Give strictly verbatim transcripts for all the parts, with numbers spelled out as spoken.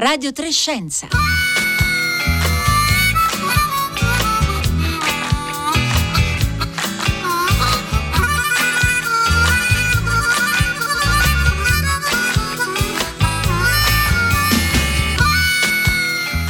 Radio Tre Scienza.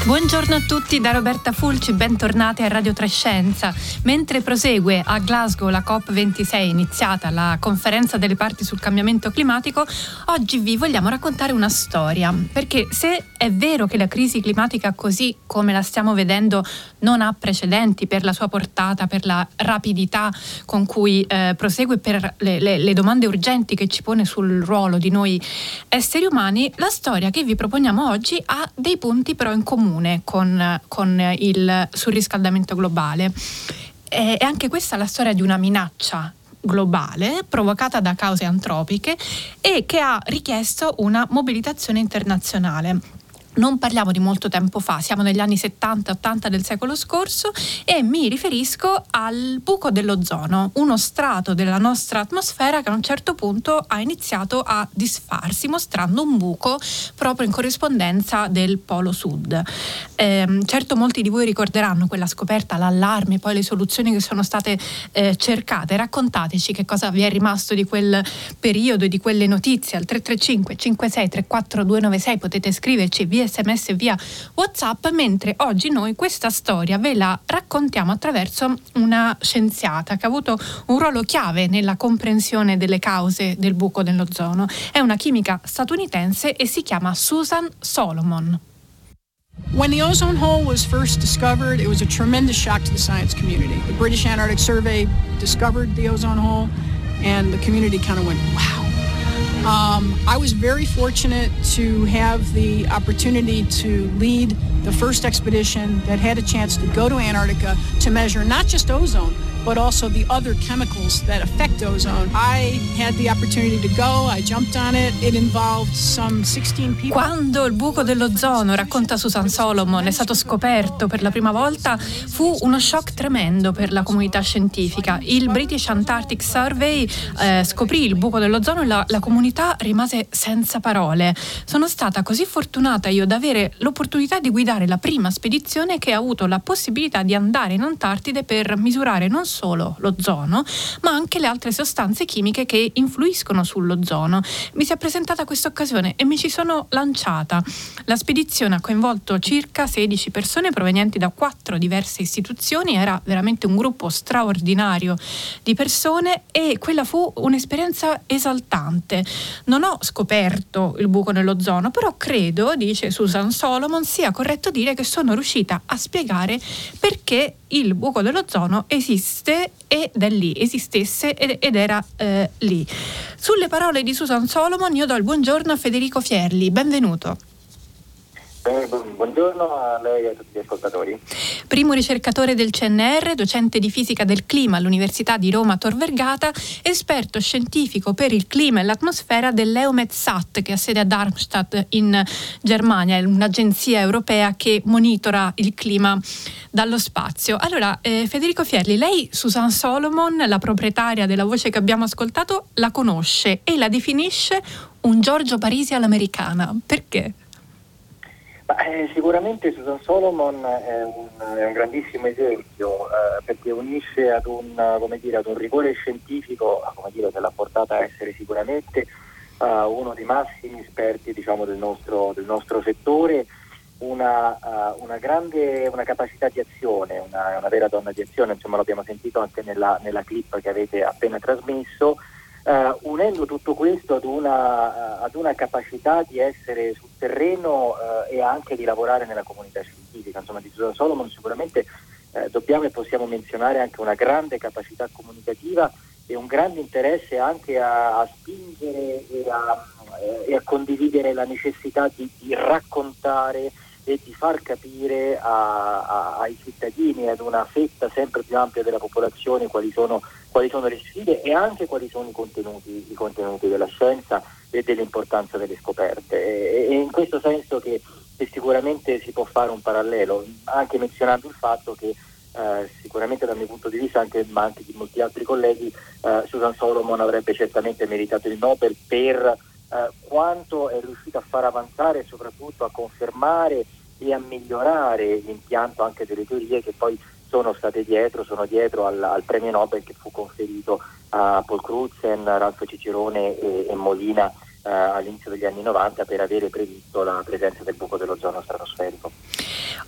Buongiorno a tutti da Roberta Fulci, bentornati a Radio Tre Scienza. Mentre prosegue a Glasgow la COP ventisei, iniziata la conferenza delle parti sul cambiamento climatico, oggi vi vogliamo raccontare una storia, perché se è vero che la crisi climatica, così come la stiamo vedendo, non ha precedenti per la sua portata, per la rapidità con cui eh, prosegue, per le, le, le domande urgenti che ci pone sul ruolo di noi esseri umani, la storia che vi proponiamo oggi ha dei punti però in comune Con, con il surriscaldamento globale. È anche questa la storia di una minaccia globale provocata da cause antropiche e che ha richiesto una mobilitazione internazionale. Non parliamo di molto tempo fa, siamo negli anni settanta ottanta del secolo scorso e mi riferisco al buco dell'ozono, uno strato della nostra atmosfera che a un certo punto ha iniziato a disfarsi, mostrando un buco proprio in corrispondenza del Polo Sud. Eh, certo molti di voi ricorderanno quella scoperta, l'allarme, poi le soluzioni che sono state eh, cercate. Raccontateci che cosa vi è rimasto di quel periodo e di quelle notizie al tre tre cinque cinque sei tre quattro due nove sei, potete scriverci via sms via WhatsApp, mentre oggi noi questa storia ve la raccontiamo attraverso una scienziata che ha avuto un ruolo chiave nella comprensione delle cause del buco dell'ozono. È una chimica statunitense e si chiama Susan Solomon. When the ozone hole was first discovered, it was a tremendous shock to the science community. The British Antarctic Survey discovered the ozone hole and the community kind of went wow. Um, I was very fortunate to have the opportunity to lead the first expedition that had a chance to go to Antarctica to measure not just ozone, but also the other chemicals that affect ozone. I had the opportunity to go, I jumped on it. It involved some sixteen people. Quando il buco dell'ozono, racconta Susan Solomon, è stato scoperto per la prima volta, fu uno shock tremendo per la comunità scientifica. Il British Antarctic Survey eh, scoprì il buco dell'ozono e la, la comunità rimase senza parole. Sono stata così fortunata io da avere l'opportunità di guidare la prima spedizione che ha avuto la possibilità di andare in Antartide per misurare non solo l'ozono, ma anche le altre sostanze chimiche che influiscono sull'ozono. Mi si è presentata questa occasione e mi ci sono lanciata. La spedizione ha coinvolto circa sedici persone provenienti da quattro diverse istituzioni, era veramente un gruppo straordinario di persone e quella fu un'esperienza esaltante. Non ho scoperto il buco nell'ozono, però credo, dice Susan Solomon, sia corretto dire che sono riuscita a spiegare perché il buco dell'ozono esiste ed è lì, esistesse ed era eh, lì. Sulle parole di Susan Solomon io do il buongiorno a Federico Fierli, benvenuto. Eh, buongiorno a lei e a tutti gli ascoltatori. Primo ricercatore del C N R, docente di fisica del clima all'Università di Roma Tor Vergata, esperto scientifico per il clima e l'atmosfera dell'EUMETSAT, che ha sede a Darmstadt in Germania, è un'agenzia europea che monitora il clima dallo spazio. Allora, eh, Federico Fierli, lei Susan Solomon, la proprietaria della voce che abbiamo ascoltato, la conosce e la definisce un Giorgio Parisi all'americana. Perché? Beh, sicuramente Susan Solomon è un, è un grandissimo esempio eh, perché unisce ad un, come dire, ad un rigore scientifico, come dire, della portata a essere sicuramente eh, uno dei massimi esperti, diciamo, del nostro del nostro settore, una, uh, una grande una capacità di azione, una, una vera donna di azione, insomma l'abbiamo sentito anche nella, nella clip che avete appena trasmesso. Uh, unendo tutto questo ad una, uh, ad una capacità di essere sul terreno uh, e anche di lavorare nella comunità scientifica, insomma di Susan Solomon sicuramente uh, dobbiamo e possiamo menzionare anche una grande capacità comunicativa e un grande interesse anche a, a spingere e a, uh, e a condividere la necessità di, di raccontare e di far capire a, a, ai cittadini, ad una fetta sempre più ampia della popolazione, quali sono, quali sono le sfide e anche quali sono i contenuti, i contenuti della scienza e dell'importanza delle scoperte. E, e in questo senso che, che sicuramente si può fare un parallelo, anche menzionando il fatto che eh, sicuramente dal mio punto di vista, anche, ma anche di molti altri colleghi, eh, Susan Solomon avrebbe certamente meritato il Nobel per eh, quanto è riuscita a far avanzare e soprattutto a confermare e a migliorare l'impianto anche delle teorie che poi sono state dietro, sono dietro al, al premio Nobel che fu conferito a Paul Crutzen, Ralph Cicerone e, e Molina eh, all'inizio degli anni novanta per avere previsto la presenza del buco dell'ozono stratosferico.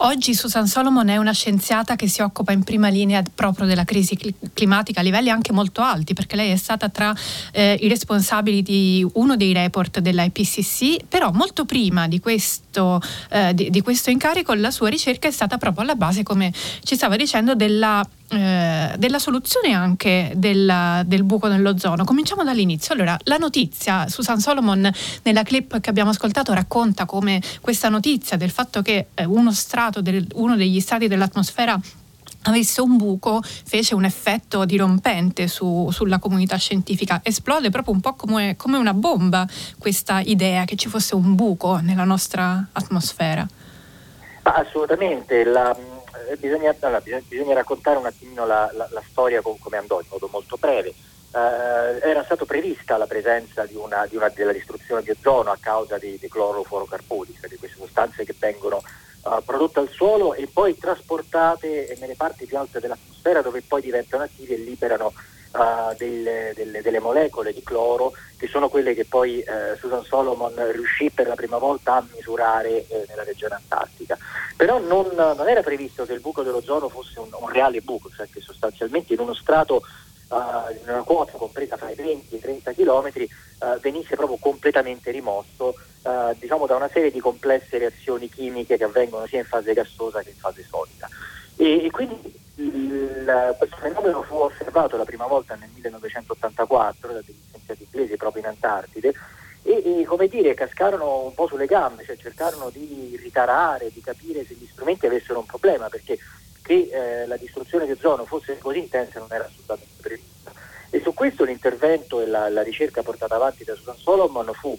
Oggi Susan Solomon è una scienziata che si occupa in prima linea proprio della crisi climatica a livelli anche molto alti, perché lei è stata tra eh, i responsabili di uno dei report della I P C C, però molto prima di questo, eh, di, di questo incarico la sua ricerca è stata proprio alla base, come ci stava dicendo, della, eh, della soluzione anche della, del buco nell'ozono. Cominciamo dall'inizio. Allora, la notizia, Susan Solomon nella clip che abbiamo ascoltato racconta come questa notizia del fatto che eh, uno strato, del, uno degli strati dell'atmosfera avesse un buco, fece un effetto dirompente su, sulla comunità scientifica. Esplode proprio un po' come, come una bomba questa idea che ci fosse un buco nella nostra atmosfera. Ma assolutamente, la, bisogna, allora, bisogna, bisogna raccontare un attimino la, la, la storia con, come andò, in modo molto breve. Eh, era stato prevista la presenza di una, di una, della distruzione di ozono a causa dei, dei clorofluorocarboni, cioè di queste sostanze che vengono Uh, prodotte al suolo e poi trasportate nelle parti più alte dell'atmosfera, dove poi diventano attivi e liberano uh, delle, delle, delle molecole di cloro, che sono quelle che poi uh, Susan Solomon riuscì per la prima volta a misurare eh, nella regione antartica. Però non, non era previsto che il buco dell'ozono fosse un, un reale buco, cioè che sostanzialmente in uno strato, uh, in una quota compresa tra i venti e trenta chilometri, uh, venisse proprio completamente rimosso Uh, diciamo da una serie di complesse reazioni chimiche che avvengono sia in fase gassosa che in fase solida, e, e quindi il, questo fenomeno fu osservato la prima volta nel millenovecentottantaquattro da degli scienziati inglesi proprio in Antartide e, e come dire, cascarono un po' sulle gambe, cioè cercarono di ritarare, di capire se gli strumenti avessero un problema, perché che eh, la distruzione di ozono fosse così intensa non era assolutamente prevista. E su questo l'intervento e la, la ricerca portata avanti da Susan Solomon fu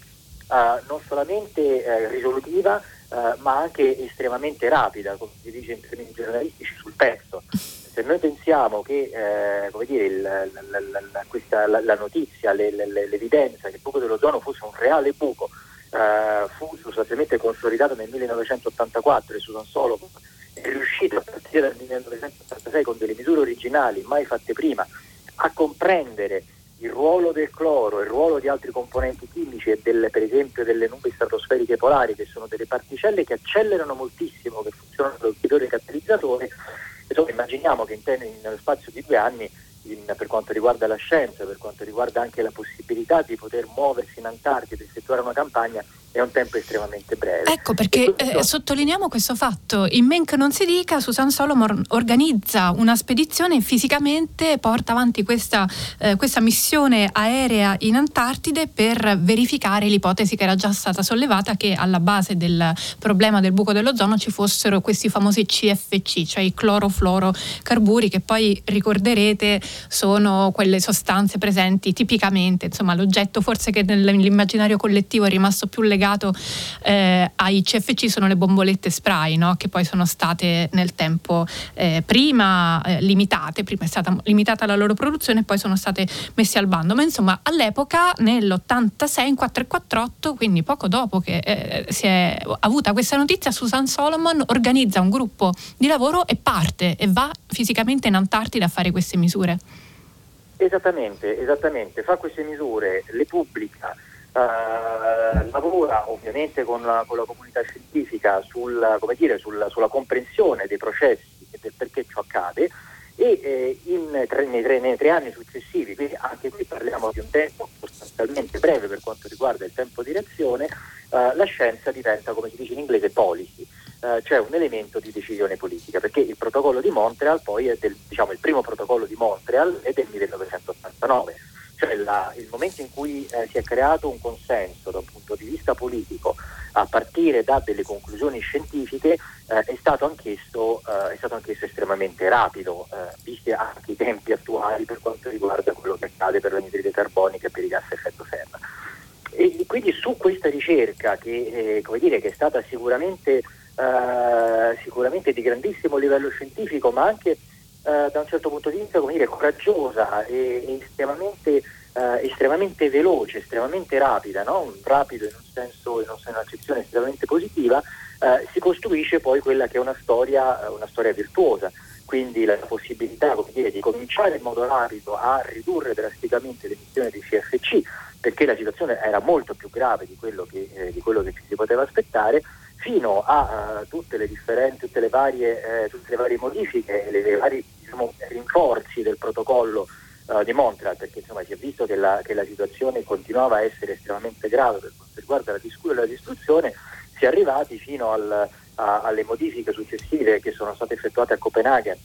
Uh, non solamente uh, risolutiva uh, ma anche estremamente rapida, come si dice in termini giornalistici, sul pezzo. Se noi pensiamo che uh, come dire, il, la, la, la, questa, la, la notizia, le, le, l'evidenza che il buco dell'ozono fosse un reale buco uh, fu sostanzialmente consolidato nel millenovecentottantaquattro e Susan Solomon è riuscita a partire dal millenovecentottantasei con delle misure originali mai fatte prima a comprendere il ruolo del cloro, il ruolo di altri componenti chimici e del, per esempio delle nubi stratosferiche polari, che sono delle particelle che accelerano moltissimo, che funzionano da ulteriore catalizzatore. Insomma, immaginiamo che in, in, nello spazio di due anni, in, per quanto riguarda la scienza, per quanto riguarda anche la possibilità di poter muoversi in Antartide, effettuare una campagna, è un tempo estremamente breve. Ecco perché questo... Eh, sottolineiamo questo fatto. In men che non si dica, Susan Solomon organizza una spedizione e fisicamente porta avanti questa, eh, questa missione aerea in Antartide per verificare l'ipotesi che era già stata sollevata, che alla base del problema del buco dell'ozono ci fossero questi famosi C F C, cioè i clorofluorocarburi, che poi ricorderete sono quelle sostanze presenti tipicamente, insomma, l'oggetto forse che nell'immaginario collettivo è rimasto più legato legato eh, ai C F C sono le bombolette spray, no? Che poi sono state nel tempo eh, prima eh, limitate, prima è stata limitata la loro produzione e poi sono state messe al bando, ma insomma all'epoca nell'ottantasei in quattrocentoquarantotto, quindi poco dopo che eh, si è avuta questa notizia, Susan Solomon organizza un gruppo di lavoro e parte e va fisicamente in Antartide a fare queste misure. Esattamente, esattamente, fa queste misure, le pubblica. Uh, lavora ovviamente con la, con la comunità scientifica sul, come dire, sul, sulla comprensione dei processi e del perché ciò accade e eh, in tre, nei, tre, nei tre anni successivi, quindi anche qui parliamo di un tempo sostanzialmente breve per quanto riguarda il tempo di reazione, uh, la scienza diventa, come si dice in inglese, policy, uh, cioè un elemento di decisione politica, perché il protocollo di Montreal poi è del, diciamo, il primo protocollo di Montreal è del millenovecentottantanove. Cioè la, il momento in cui eh, si è creato un consenso da un punto di vista politico a partire da delle conclusioni scientifiche eh, è stato anch'esso eh, è stato anch'esso estremamente rapido, eh, visti anche i tempi attuali per quanto riguarda quello che accade per l'anidride carbonica e per i gas a effetto serra. E quindi su questa ricerca che, eh, come dire, che è stata sicuramente, eh, sicuramente di grandissimo livello scientifico, ma anche Uh, da un certo punto di vista, come dire, coraggiosa e, e estremamente eh, estremamente veloce, estremamente rapida, no? Rapido in un senso, in un'accezione estremamente positiva, eh, si costruisce poi quella che è una storia, una storia virtuosa. Quindi la possibilità, come dire, di cominciare in modo rapido a ridurre drasticamente l'emissione di C F C, perché la situazione era molto più grave di quello che, eh, di quello che ci si poteva aspettare, fino a uh, tutte le differenti, tutte le varie, eh, tutte le varie modifiche, le, le vari, diciamo, rinforzi del protocollo uh, di Montreal, perché insomma si è visto che la, che la situazione continuava a essere estremamente grave per quanto riguarda la discussione e la distruzione. Si è arrivati fino al A, alle modifiche successive che sono state effettuate a Copenaghen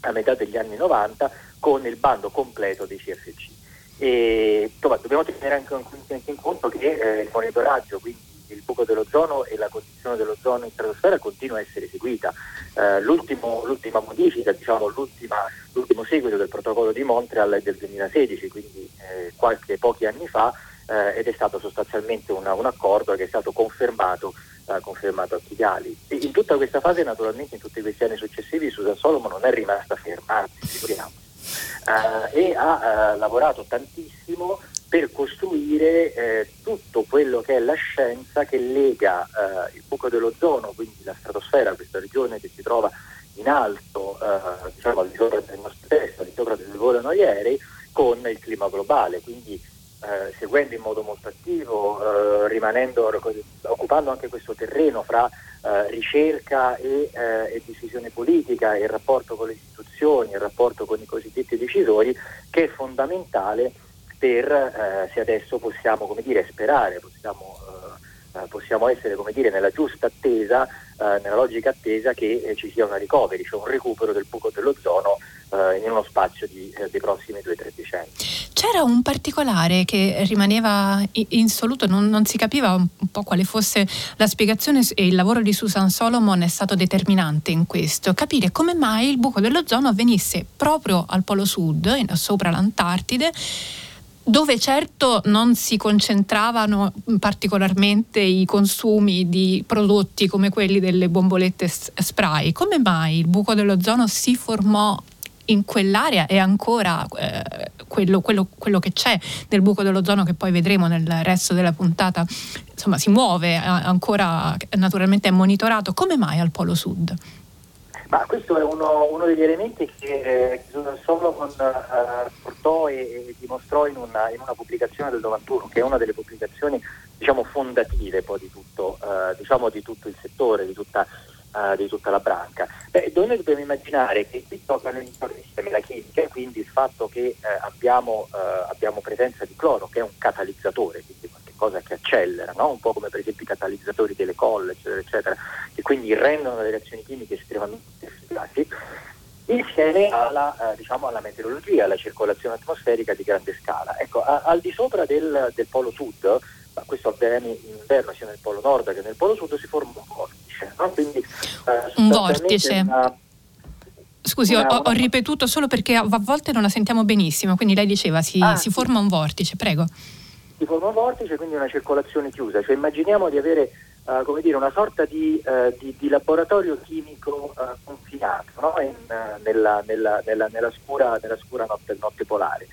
a metà degli anni novanta con il bando completo dei C F C. E, insomma, dobbiamo tenere anche, anche in conto che eh, il monitoraggio, quindi il buco dell'ozono e la condizione dell'ozono in stratosfera, continua a essere seguita. Eh, l'ultimo, l'ultima modifica, diciamo l'ultima, l'ultimo seguito del protocollo di Montreal è del duemilasedici, quindi eh, qualche, pochi anni fa, eh, ed è stato sostanzialmente una, un accordo che è stato confermato confermato a Chigali. In tutta questa fase, naturalmente, in tutti questi anni successivi, Susan Solomon non è rimasta ferma, figuriamoci, uh, e ha uh, lavorato tantissimo per costruire eh, tutto quello che è la scienza che lega uh, il buco dell'ozono, quindi la stratosfera, questa regione che si trova in alto, uh, diciamo al di sopra del nostro testa, al di sopra dove volano gli aerei, con il clima globale. Quindi Eh, seguendo in modo molto attivo, eh, rimanendo, occupando anche questo terreno fra eh, ricerca e, eh, e decisione politica, il rapporto con le istituzioni, il rapporto con i cosiddetti decisori, che è fondamentale per eh, se adesso possiamo, come dire, sperare, possiamo, eh, possiamo essere, come dire, nella giusta attesa, eh, nella logica attesa che eh, ci sia una recovery, cioè un recupero del buco dell'ozono eh, in uno spazio di, eh, dei prossimi due o tre decenni. C'era un particolare che rimaneva insoluto, non, non si capiva un po' quale fosse la spiegazione, e il lavoro di Susan Solomon è stato determinante in questo, capire come mai il buco dell'ozono avvenisse proprio al Polo Sud, sopra l'Antartide, dove certo non si concentravano particolarmente i consumi di prodotti come quelli delle bombolette spray. Come mai il buco dell'ozono si formò in quell'area è ancora eh, quello, quello, quello che c'è del buco dell'ozono, che poi vedremo nel resto della puntata, insomma si muove ancora, naturalmente è monitorato. Come mai al Polo Sud? Ma questo è uno, uno degli elementi che Susan eh, Solomon eh, portò e, e dimostrò in una, in una pubblicazione del novantuno, che è una delle pubblicazioni, diciamo, fondative poi di tutto, eh, diciamo di tutto il settore, di tutta Uh, di tutta la branca. Beh, noi dobbiamo immaginare che qui toccano i sistemi, la chimica, quindi il fatto che eh, abbiamo, eh, abbiamo presenza di cloro, che è un catalizzatore, quindi qualcosa che accelera, no? Un po' come per esempio i catalizzatori delle colle, eccetera, eccetera, che quindi rendono le reazioni chimiche estremamente efficaci, insieme alla, eh, diciamo, alla meteorologia, alla circolazione atmosferica di grande scala. Ecco, a, al di sopra del, del Polo Sud, ma questo avviene in inverno sia nel Polo Nord che nel Polo Sud, si forma un vortice, no? Quindi, eh, un vortice. Una, Scusi, una, ho, ho una... ripetuto solo perché a volte non la sentiamo benissimo, quindi lei diceva si, ah, si sì. forma un vortice, prego. Si forma un vortice, quindi una circolazione chiusa, cioè immaginiamo di avere uh, come dire, una sorta di, uh, di, di laboratorio chimico uh, confinato, no? In, uh, nella, nella, nella, nella scura, nella scura notte, notte polare.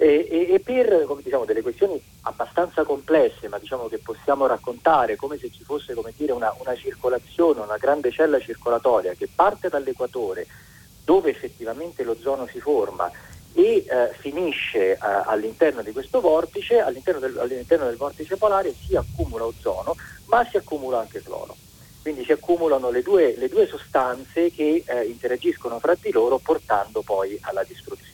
E, e, e per, come diciamo, delle questioni abbastanza complesse, ma diciamo che possiamo raccontare come se ci fosse, come dire, una, una circolazione, una grande cella circolatoria che parte dall'equatore, dove effettivamente l'ozono si forma, e eh, finisce eh, all'interno di questo vortice, all'interno del, all'interno del vortice polare si accumula ozono, ma si accumula anche cloro. Quindi si accumulano le due, le due sostanze che eh, interagiscono fra di loro, portando poi alla distruzione.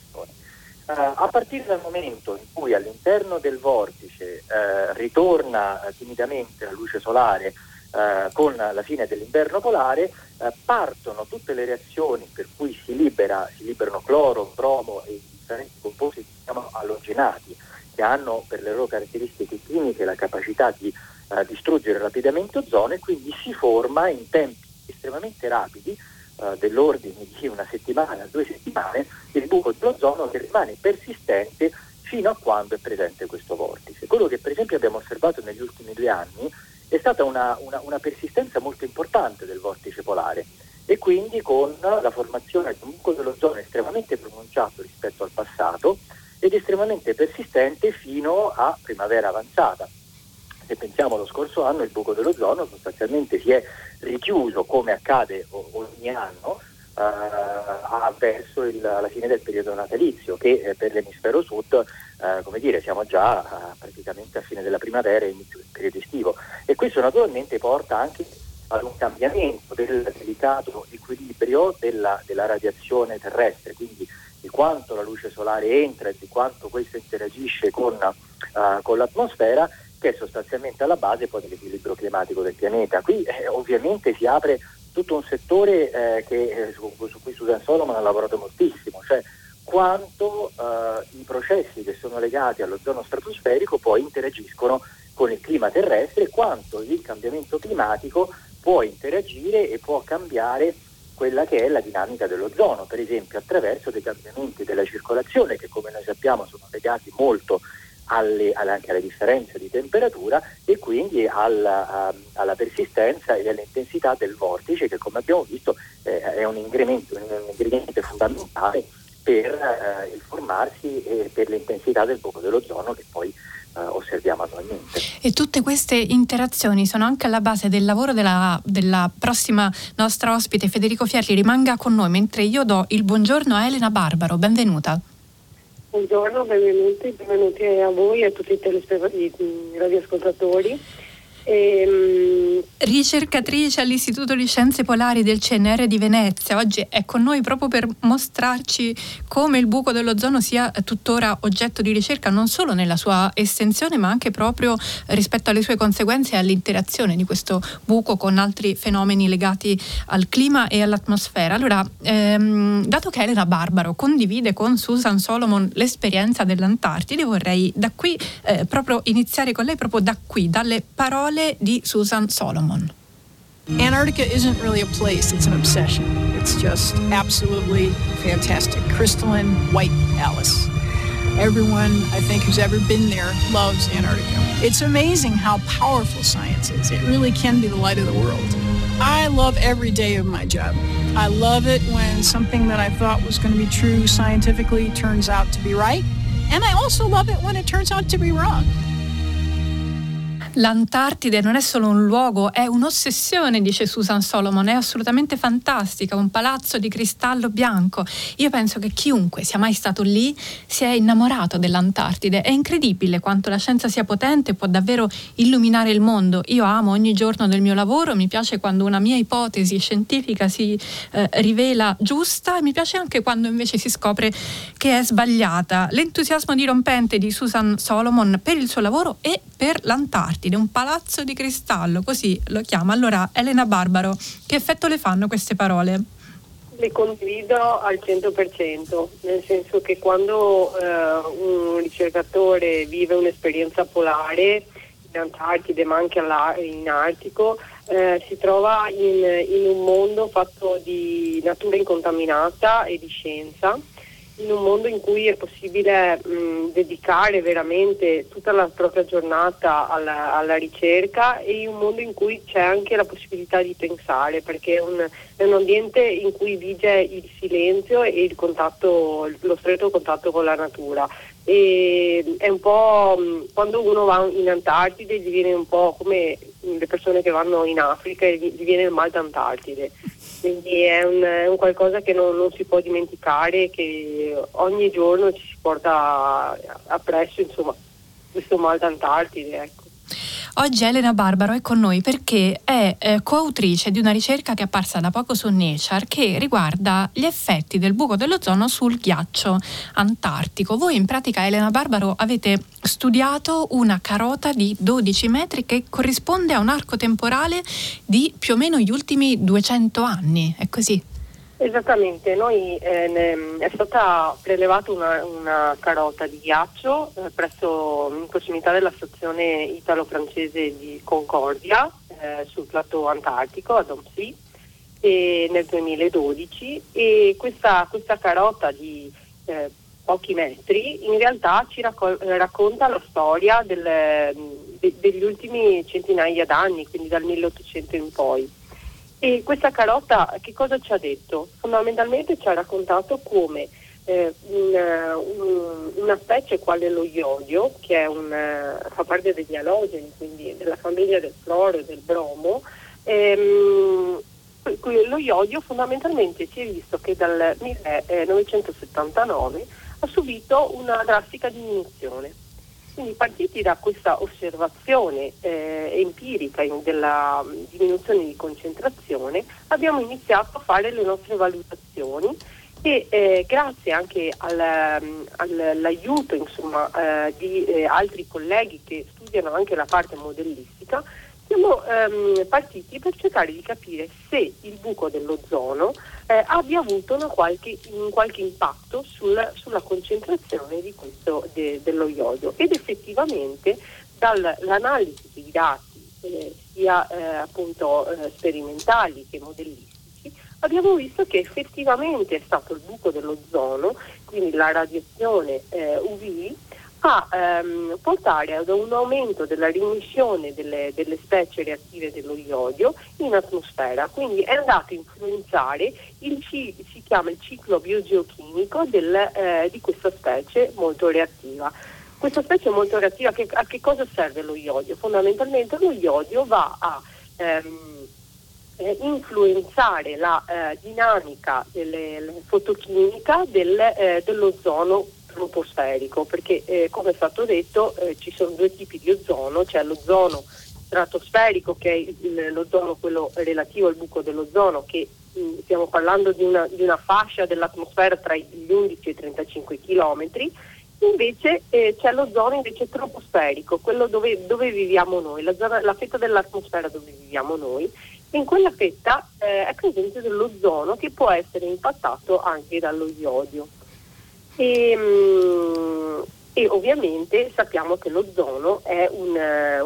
Uh, a partire dal momento in cui all'interno del vortice uh, ritorna uh, timidamente la luce solare uh, con la fine dell'inverno polare, uh, partono tutte le reazioni per cui si libera, si liberano cloro, bromo e differenti composti che si chiamano alogenati, che hanno per le loro caratteristiche chimiche la capacità di uh, distruggere rapidamente ozono, e quindi si forma in tempi estremamente rapidi, dell'ordine di una settimana, due settimane, il buco dell'ozono che rimane persistente fino a quando è presente questo vortice. Quello che per esempio abbiamo osservato negli ultimi due anni è stata una, una, una persistenza molto importante del vortice polare, e quindi con la formazione di un buco dell'ozono estremamente pronunciato rispetto al passato, ed estremamente persistente fino a primavera avanzata. Se pensiamo allo scorso anno, il buco dell'ozono sostanzialmente si è richiuso, come accade ogni anno, eh, verso il, la fine del periodo natalizio, che eh, per l'emisfero sud, eh, come dire, siamo già eh, praticamente a fine della primavera e inizio del periodo estivo. E questo naturalmente porta anche ad un cambiamento del delicato equilibrio della, della radiazione terrestre, quindi di quanto la luce solare entra e di quanto questa interagisce con, uh, con l'atmosfera, che è sostanzialmente alla base poi dell'equilibrio climatico del pianeta. Qui eh, ovviamente si apre tutto un settore eh, che, eh, su, su cui Susan Solomon ha lavorato moltissimo, cioè quanto eh, i processi che sono legati all'ozono stratosferico poi interagiscono con il clima terrestre e quanto il cambiamento climatico può interagire e può cambiare quella che è la dinamica dell'ozono, per esempio attraverso dei cambiamenti della circolazione che, come noi sappiamo, sono legati molto alle, alle, anche alle differenze di temperatura e quindi alla, alla persistenza e all'intensità del vortice che, come abbiamo visto, eh, è un ingrediente, un ingrediente fondamentale per eh, il formarsi e per l'intensità del buco dell'ozono che poi osserviamo attualmente. E tutte queste interazioni sono anche alla base del lavoro della, della prossima nostra ospite Federico Fierli. Rimanga con noi mentre io do il buongiorno a Elena Barbaro, benvenuta. Buongiorno, benvenuti, benvenuti a voi e a tutti i, telespe- i radioascoltatori. E, ricercatrice all'Istituto di Scienze Polari del C N R di Venezia, oggi è con noi proprio per mostrarci come il buco dell'ozono sia tuttora oggetto di ricerca, non solo nella sua estensione ma anche proprio rispetto alle sue conseguenze e all'interazione di questo buco con altri fenomeni legati al clima e all'atmosfera. Allora, ehm, dato che Elena Barbaro condivide con Susan Solomon l'esperienza dell'Antartide, vorrei da qui eh, proprio iniziare con lei, proprio da qui, dalle parole di Susan Solomon. Antarctica isn't really a place, it's an obsession. It's just absolutely fantastic. Crystalline white palace. Everyone, I think, who's ever been there loves Antarctica. It's amazing how powerful science is. It really can be the light of the world. I love every day of my job. I love it when something that I thought was going to be true scientifically turns out to be right. And I also love it when it turns out to be wrong. L'Antartide non è solo un luogo, è un'ossessione, dice Susan Solomon, è assolutamente fantastica, un palazzo di cristallo bianco. Io penso che chiunque sia mai stato lì si è innamorato dell'Antartide. È incredibile quanto la scienza sia potente, può davvero illuminare il mondo. Io amo ogni giorno del mio lavoro, mi piace quando una mia ipotesi scientifica si eh, rivela giusta e mi piace anche quando invece si scopre che è sbagliata. L'entusiasmo dirompente di Susan Solomon per il suo lavoro e per l'Antartide, un palazzo di cristallo, così lo chiama. Allora, Elena Barbaro, che effetto le fanno queste parole? Le condivido al cento per cento, nel senso che quando eh, un ricercatore vive un'esperienza polare in Antartide ma anche in Artico, eh, si trova in, in un mondo fatto di natura incontaminata e di scienza, in un mondo in cui è possibile mh, dedicare veramente tutta la propria giornata alla, alla ricerca, e in un mondo in cui c'è anche la possibilità di pensare, perché è un, è un ambiente in cui vige il silenzio e il contatto, lo stretto contatto con la natura. E è un po' mh, quando uno va in Antartide gli viene un po' come le persone che vanno in Africa e gli, gli viene il mal d'Antartide. Quindi è un, è un qualcosa che non, non si può dimenticare, che ogni giorno ci si porta appresso, insomma, questo mal d'Antartide, ecco. Oggi Elena Barbaro è con noi perché è eh, coautrice di una ricerca che è apparsa da poco su Nature che riguarda gli effetti del buco dell'ozono sul ghiaccio antartico. Voi in pratica, Elena Barbaro, avete studiato una carota di dodici metri che corrisponde a un arco temporale di più o meno gli ultimi duecento anni, è così? Esattamente, noi eh, ne, è stata prelevata una, una carota di ghiaccio eh, presso, in prossimità della stazione italo-francese di Concordia, eh, sul plateau antartico a Dome C, e nel duemiladodici, e questa, questa carota di eh, pochi metri in realtà ci racco- racconta la storia del, de, degli ultimi centinaia d'anni, quindi dal milleottocento in poi. E questa carota che cosa ci ha detto? Fondamentalmente ci ha raccontato come eh, una, un, una specie quale lo iodio, che è una, fa parte degli alogeni, quindi della famiglia del cloro e del bromo. Ehm, lo iodio fondamentalmente si è visto che dal millenovecentosettantanove ha subito una drastica diminuzione. Quindi, partiti da questa osservazione eh, empirica in, della diminuzione di concentrazione, abbiamo iniziato a fare le nostre valutazioni e eh, grazie anche al, all'aiuto insomma, eh, di eh, altri colleghi che studiano anche la parte modellistica, siamo ehm, partiti per cercare di capire se il buco dell'ozono eh, abbia avuto una qualche, un qualche impatto sul, sulla concentrazione di questo, de, dello iodio, ed effettivamente dall'analisi dei dati eh, sia eh, appunto eh, sperimentali che modellistici abbiamo visto che effettivamente è stato il buco dell'ozono, quindi la radiazione eh, U V, a ehm, portare ad un aumento della riemissione delle, delle specie reattive dello iodio in atmosfera. Quindi è andato a influenzare il si chiama il ciclo biogeochimico del, eh, di questa specie molto reattiva. Questa specie molto reattiva, che, a che cosa serve lo iodio? Fondamentalmente lo iodio va a ehm, Eh, influenzare la eh, dinamica delle, fotochimica del, eh, dell'ozono troposferico, perché eh, come è stato detto eh, ci sono due tipi di ozono, c'è cioè l'ozono stratosferico, che è il, l'ozono quello relativo al buco dell'ozono, che mh, stiamo parlando di una, di una fascia dell'atmosfera tra gli undici e i trentacinque chilometri. Invece eh, c'è l'ozono invece troposferico, quello dove, dove viviamo noi, la, zona, la fetta dell'atmosfera dove viviamo noi. In quella fetta eh, è presente dell'ozono che può essere impattato anche dallo iodio. E, mm, e ovviamente sappiamo che l'ozono è un,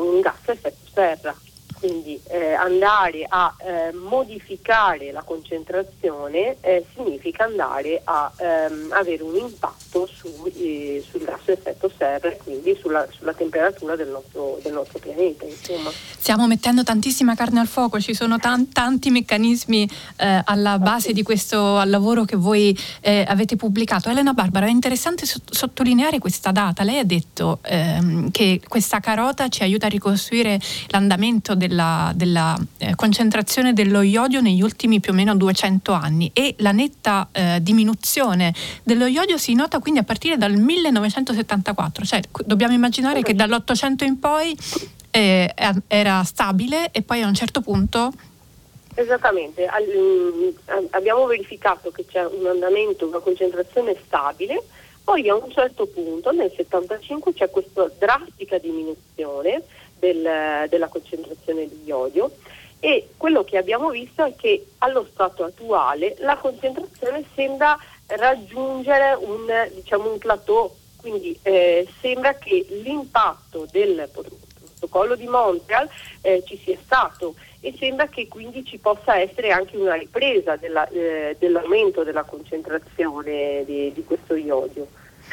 un gas a effetto serra, quindi eh, andare a eh, modificare la concentrazione eh, significa andare a ehm, avere un impatto su, eh, sul gas effetto serra, quindi sulla, sulla temperatura del nostro, del nostro pianeta. Insomma, stiamo mettendo tantissima carne al fuoco, ci sono tan- tanti meccanismi eh, alla base di questo lavoro che voi eh, avete pubblicato. Elena Barbaro, è interessante so- sottolineare questa data. Lei ha detto ehm, che questa carota ci aiuta a ricostruire l'andamento del della, della eh, concentrazione dello iodio negli ultimi più o meno duecento anni, e la netta eh, diminuzione dello iodio si nota quindi a partire dal millenovecentosettantaquattro, cioè dobbiamo immaginare che dall'Ottocento in poi eh, era stabile e poi a un certo punto... Esattamente, Al, mh, abbiamo verificato che c'è un andamento, una concentrazione stabile. Poi a un certo punto, nel settantacinque, c'è questa drastica diminuzione del, della concentrazione di iodio, e quello che abbiamo visto è che allo stato attuale la concentrazione sembra raggiungere un, diciamo, un plateau, quindi eh, sembra che l'impatto del protocollo di Montreal eh, ci sia stato, e sembra che quindi ci possa essere anche una ripresa della, eh, dell'aumento della concentrazione di, di questo iodio.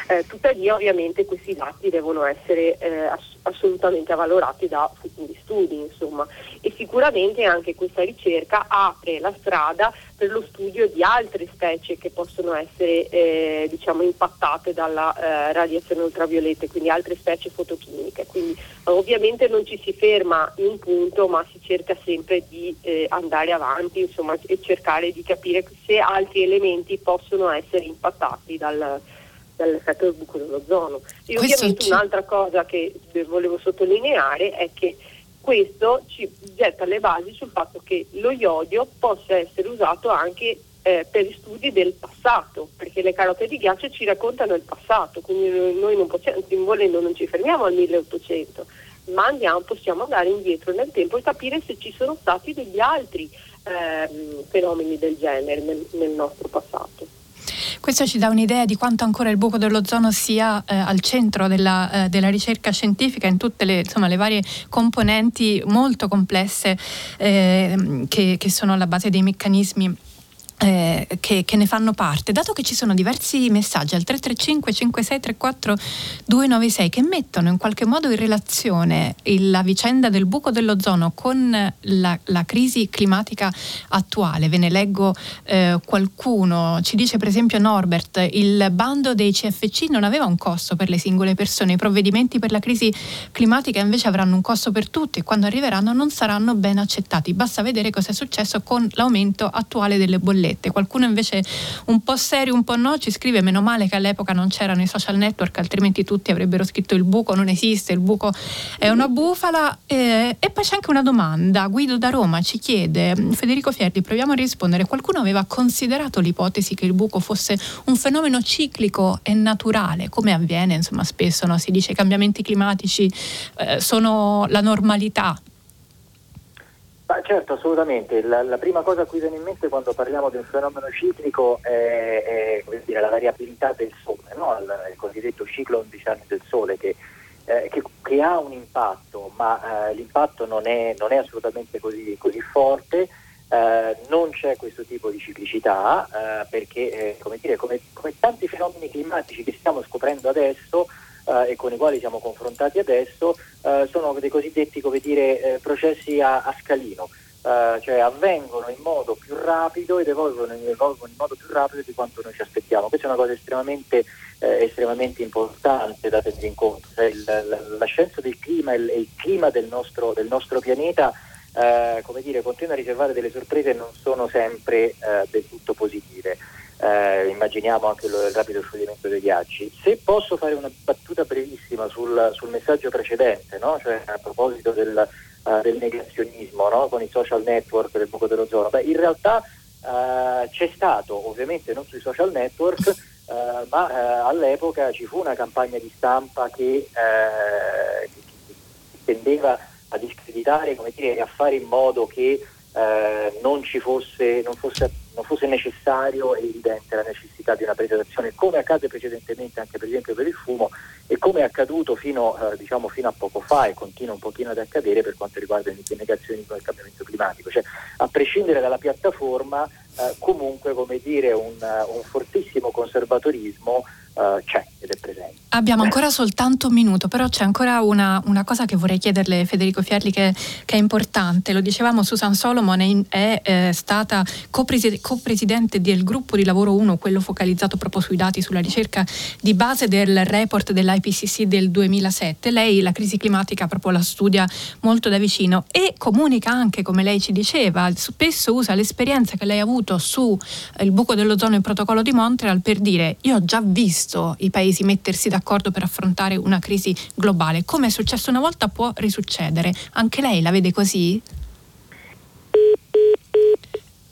Eh, tuttavia ovviamente questi dati devono essere eh, ass- assolutamente avvalorati da futuri studi, insomma, e sicuramente anche questa ricerca apre la strada per lo studio di altre specie che possono essere eh, diciamo impattate dalla eh, radiazione ultravioletta, quindi altre specie fotochimiche. Quindi eh, ovviamente non ci si ferma in un punto, ma si cerca sempre di eh, andare avanti, insomma, e cercare di capire se altri elementi possono essere impattati dal dall'effetto del buco dell'ozono. E ovviamente un'altra cosa che volevo sottolineare è che questo ci getta le basi sul fatto che lo iodio possa essere usato anche eh, per studi del passato, perché le carote di ghiaccio ci raccontano il passato, quindi noi non possiamo, volendo non ci fermiamo al milleottocento, ma andiamo, possiamo andare indietro nel tempo e capire se ci sono stati degli altri eh, fenomeni del genere nel, nel nostro passato. Questo ci dà un'idea di quanto ancora il buco dell'ozono sia eh, al centro della, eh, della ricerca scientifica, in tutte le, insomma, le varie componenti molto complesse eh, che, che sono alla base dei meccanismi Eh, che, che ne fanno parte, dato che ci sono diversi messaggi al tre tre cinque cinque sei tre quattro due nove sei che mettono in qualche modo in relazione il, la vicenda del buco dell'ozono con la, la crisi climatica attuale. Ve ne leggo eh, qualcuno, ci dice per esempio Norbert: il bando dei C F C non aveva un costo per le singole persone, i provvedimenti per la crisi climatica invece avranno un costo per tutti e quando arriveranno non saranno ben accettati, basta vedere cosa è successo con l'aumento attuale delle bollette. Qualcuno invece un po' serio, un po' no, ci scrive: meno male che all'epoca non c'erano i social network, altrimenti tutti avrebbero scritto il buco non esiste, il buco è una bufala. Eh, e poi c'è anche una domanda, Guido da Roma ci chiede: Federico Fierli, proviamo a rispondere, qualcuno aveva considerato l'ipotesi che il buco fosse un fenomeno ciclico e naturale, come avviene insomma spesso, no? Si dice i cambiamenti climatici eh, sono la normalità. Ma certo, assolutamente. La, la prima cosa a cui viene in mente quando parliamo di un fenomeno ciclico è, è come dire, la variabilità del Sole, no? il, il cosiddetto ciclo undicenne del Sole che, eh, che, che ha un impatto, ma eh, l'impatto non è, non è assolutamente così, così forte, eh, non c'è questo tipo di ciclicità, eh, perché eh, come dire, come, come tanti fenomeni climatici che stiamo scoprendo adesso, Eh, e con i quali siamo confrontati adesso, eh, sono dei cosiddetti come dire, eh, processi a, a scalino, eh, cioè avvengono in modo più rapido ed evolvono, evolvono in modo più rapido di quanto noi ci aspettiamo. Questa è una cosa estremamente, eh, estremamente importante da tenere in conto. Cioè, il, la, la scienza del clima e il, il clima del nostro, del nostro pianeta eh, come dire, continua a riservare delle sorprese, non sono sempre eh, del tutto positive. Eh, immaginiamo anche lo, il rapido scioglimento dei ghiacci. Se posso fare una battuta brevissima sul, sul messaggio precedente, no? Cioè, a proposito del, uh, del negazionismo, no? Con i social network del buco dell'ozono, beh, in realtà uh, c'è stato, ovviamente non sui social network, uh, ma uh, all'epoca ci fu una campagna di stampa che, uh, che tendeva a discreditare, come dire, e a fare in modo che uh, non ci fosse, non fosse non fosse necessario e evidente la necessità di una presentazione, come accade precedentemente anche per esempio per il fumo e come è accaduto fino, eh, diciamo fino a poco fa e continua un pochino ad accadere per quanto riguarda il negazionismo del cambiamento climatico. Cioè, a prescindere dalla piattaforma, eh, comunque come dire un, un fortissimo conservatorismo Uh, c'è ed è presente. Abbiamo ancora soltanto un minuto, però c'è ancora una, una cosa che vorrei chiederle, Federico Fierli, che, che è importante. Lo dicevamo, Susan Solomon è, è eh, stata copresid- copresidente del gruppo di lavoro uno, quello focalizzato proprio sui dati, sulla ricerca di base del report dell'I P C C del duemilasette. Lei la crisi climatica proprio la studia molto da vicino e comunica anche, come lei ci diceva, spesso usa l'esperienza che lei ha avuto su il buco dell'ozono e il protocollo di Montreal per dire: io ho già visto i paesi mettersi d'accordo per affrontare una crisi globale, come è successo una volta può risuccedere. Anche lei la vede così?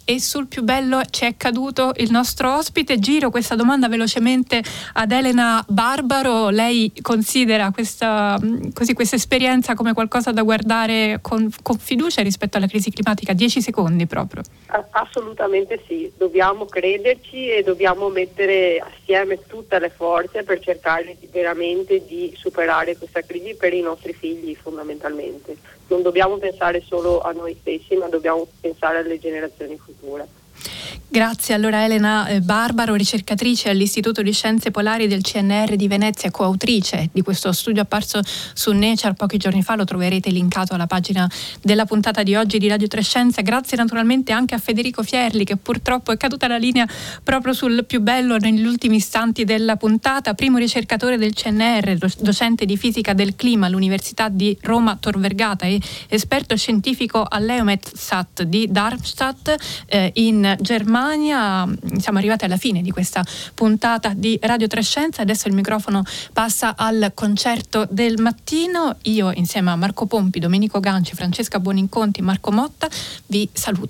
E sul più bello ci è caduto il nostro ospite. Giro questa domanda velocemente ad Elena Barbaro: lei considera questa, così, questa esperienza come qualcosa da guardare con, con fiducia rispetto alla crisi climatica? Dieci secondi proprio. Assolutamente sì, dobbiamo crederci e dobbiamo mettere assieme tutte le forze per cercare veramente di superare questa crisi per i nostri figli, fondamentalmente. Non dobbiamo pensare solo a noi stessi, ma dobbiamo pensare alle generazioni future. Grazie allora Elena Barbaro, ricercatrice all'Istituto di Scienze Polari del C N R di Venezia, coautrice di questo studio apparso su Nature pochi giorni fa. Lo troverete linkato alla pagina della puntata di oggi di Radio Tre Scienza. Grazie naturalmente anche a Federico Fierli, che purtroppo è caduta la linea proprio sul più bello negli ultimi istanti della puntata, primo ricercatore del C N R, docente di fisica del clima all'Università di Roma Tor Vergata e esperto scientifico all'EUMETSAT di Darmstadt eh, in Germania. Siamo arrivati alla fine di questa puntata di Radio Tre Scienza. Adesso il microfono passa al concerto del mattino. Io insieme a Marco Pompi, Domenico Ganci, Francesca Buoninconti, Marco Motta vi saluto.